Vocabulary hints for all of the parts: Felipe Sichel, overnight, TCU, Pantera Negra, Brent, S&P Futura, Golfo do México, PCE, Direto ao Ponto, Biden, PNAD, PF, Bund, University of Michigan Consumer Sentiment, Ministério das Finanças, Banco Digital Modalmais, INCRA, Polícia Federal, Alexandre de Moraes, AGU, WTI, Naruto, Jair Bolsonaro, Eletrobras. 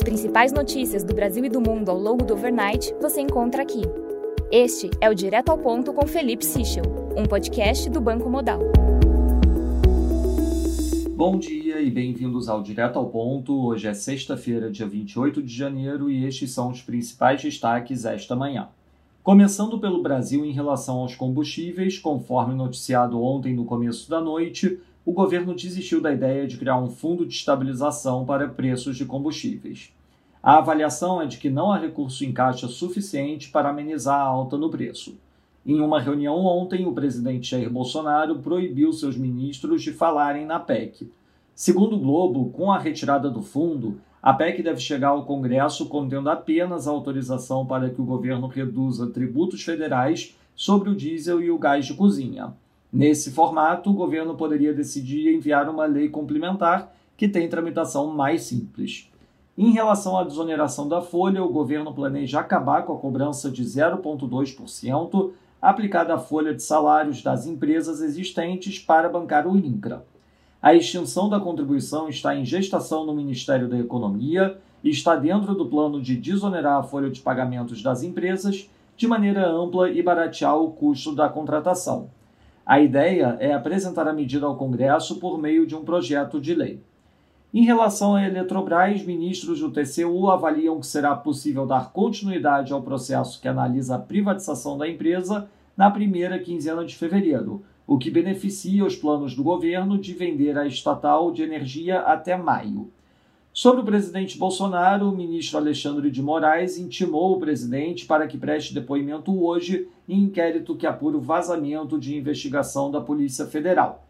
As principais notícias do Brasil e do mundo ao longo do overnight você encontra aqui. Este é o Direto ao Ponto com Felipe Sichel, um podcast do Banco Modal. Bom dia e bem-vindos ao Direto ao Ponto. Hoje é sexta-feira, dia 28 de janeiro, e estes são os principais destaques esta manhã. Começando pelo Brasil em relação aos combustíveis, conforme noticiado ontem no começo da noite, o governo desistiu da ideia de criar um fundo de estabilização para preços de combustíveis. A avaliação é de que não há recurso em caixa suficiente para amenizar a alta no preço. Em uma reunião ontem, o presidente Jair Bolsonaro proibiu seus ministros de falarem na PEC. Segundo o Globo, com a retirada do fundo, a PEC deve chegar ao Congresso contendo apenas a autorização para que o governo reduza tributos federais sobre o diesel e o gás de cozinha. Nesse formato, o governo poderia decidir enviar uma lei complementar que tem tramitação mais simples. Em relação à desoneração da folha, o governo planeja acabar com a cobrança de 0,2% aplicada à folha de salários das empresas existentes para bancar o INCRA. A extinção da contribuição está em gestação no Ministério da Economia e está dentro do plano de desonerar a folha de pagamentos das empresas de maneira ampla e baratear o custo da contratação. A ideia é apresentar a medida ao Congresso por meio de um projeto de lei. Em relação à Eletrobras, ministros do TCU avaliam que será possível dar continuidade ao processo que analisa a privatização da empresa na primeira quinzena de fevereiro, o que beneficia os planos do governo de vender a estatal de energia até maio. Sobre o presidente Bolsonaro, o ministro Alexandre de Moraes intimou o presidente para que preste depoimento hoje em inquérito que apura o vazamento de investigação da Polícia Federal.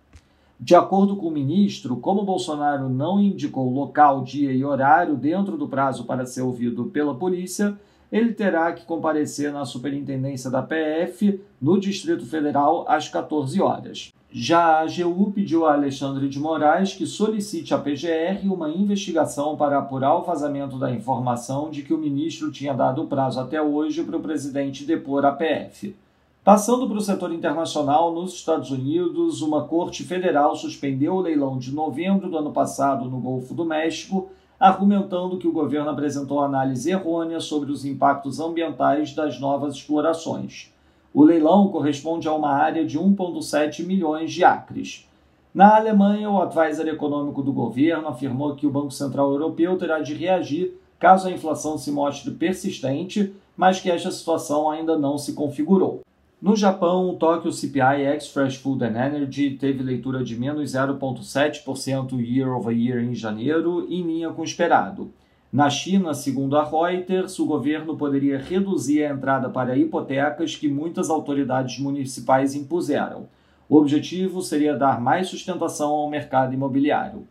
De acordo com o ministro, como Bolsonaro não indicou local, dia e horário dentro do prazo para ser ouvido pela polícia, ele terá que comparecer na superintendência da PF, no Distrito Federal, às 14 horas. Já a AGU pediu a Alexandre de Moraes que solicite à PGR uma investigação para apurar o vazamento da informação de que o ministro tinha dado o prazo até hoje para o presidente depor a PF. Passando para o setor internacional, nos Estados Unidos, uma corte federal suspendeu o leilão de novembro do ano passado no Golfo do México, argumentando que o governo apresentou análise errônea sobre os impactos ambientais das novas explorações. O leilão corresponde a uma área de 1,7 milhões de acres. Na Alemanha, o advisor econômico do governo afirmou que o Banco Central Europeu terá de reagir caso a inflação se mostre persistente, mas que esta situação ainda não se configurou. No Japão, o Tokyo CPI Ex-Fresh Food and Energy teve leitura de menos 0,7% year-over-year em janeiro, em linha com o esperado. Na China, segundo a Reuters, o governo poderia reduzir a entrada para hipotecas que muitas autoridades municipais impuseram. O objetivo seria dar mais sustentação ao mercado imobiliário.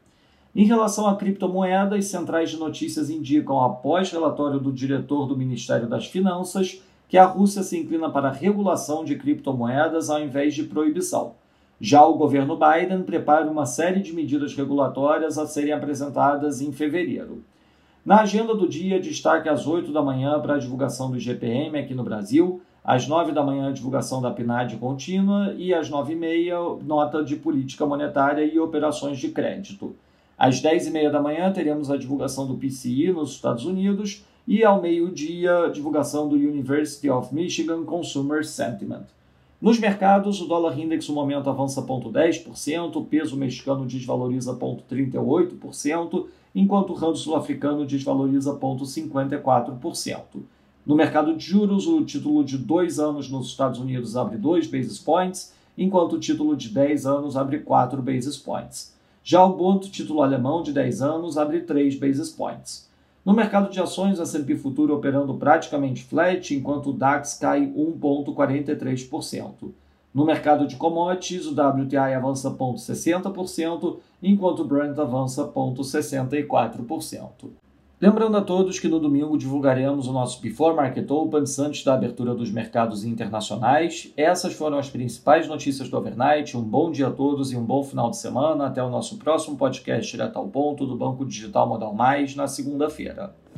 Em relação a criptomoedas, centrais de notícias indicam, após relatório do diretor do Ministério das Finanças, que a Rússia se inclina para a regulação de criptomoedas ao invés de proibição. Já o governo Biden prepara uma série de medidas regulatórias a serem apresentadas em fevereiro. Na agenda do dia, destaque às 8 da manhã para a divulgação do IGPM aqui no Brasil, às 9 da manhã a divulgação da PNAD contínua e às 9h30 nota de política monetária e operações de crédito. Às 10h30 da manhã teremos a divulgação do PCE nos Estados Unidos e, ao meio-dia, divulgação do University of Michigan Consumer Sentiment. Nos mercados, o dólar index no momento avança 0,10%, o peso mexicano desvaloriza 0,38%, enquanto o rand sul-africano desvaloriza 0,54%. No mercado de juros, o título de 2 anos nos Estados Unidos abre 2 basis points, enquanto o título de 10 anos abre 4 basis points. Já o Bund, título alemão de 10 anos, abre 3 basis points. No mercado de ações, o S&P Futura operando praticamente flat, enquanto o DAX cai 1,43%. No mercado de commodities, o WTI avança 0,60%, enquanto o Brent avança 0,64%. Lembrando a todos que no domingo divulgaremos o nosso Before Market Opens antes da abertura dos mercados internacionais. Essas foram as principais notícias do overnight. Um bom dia a todos e um bom final de semana. Até o nosso próximo podcast Direto ao Ponto do Banco Digital Modal Mais na segunda-feira.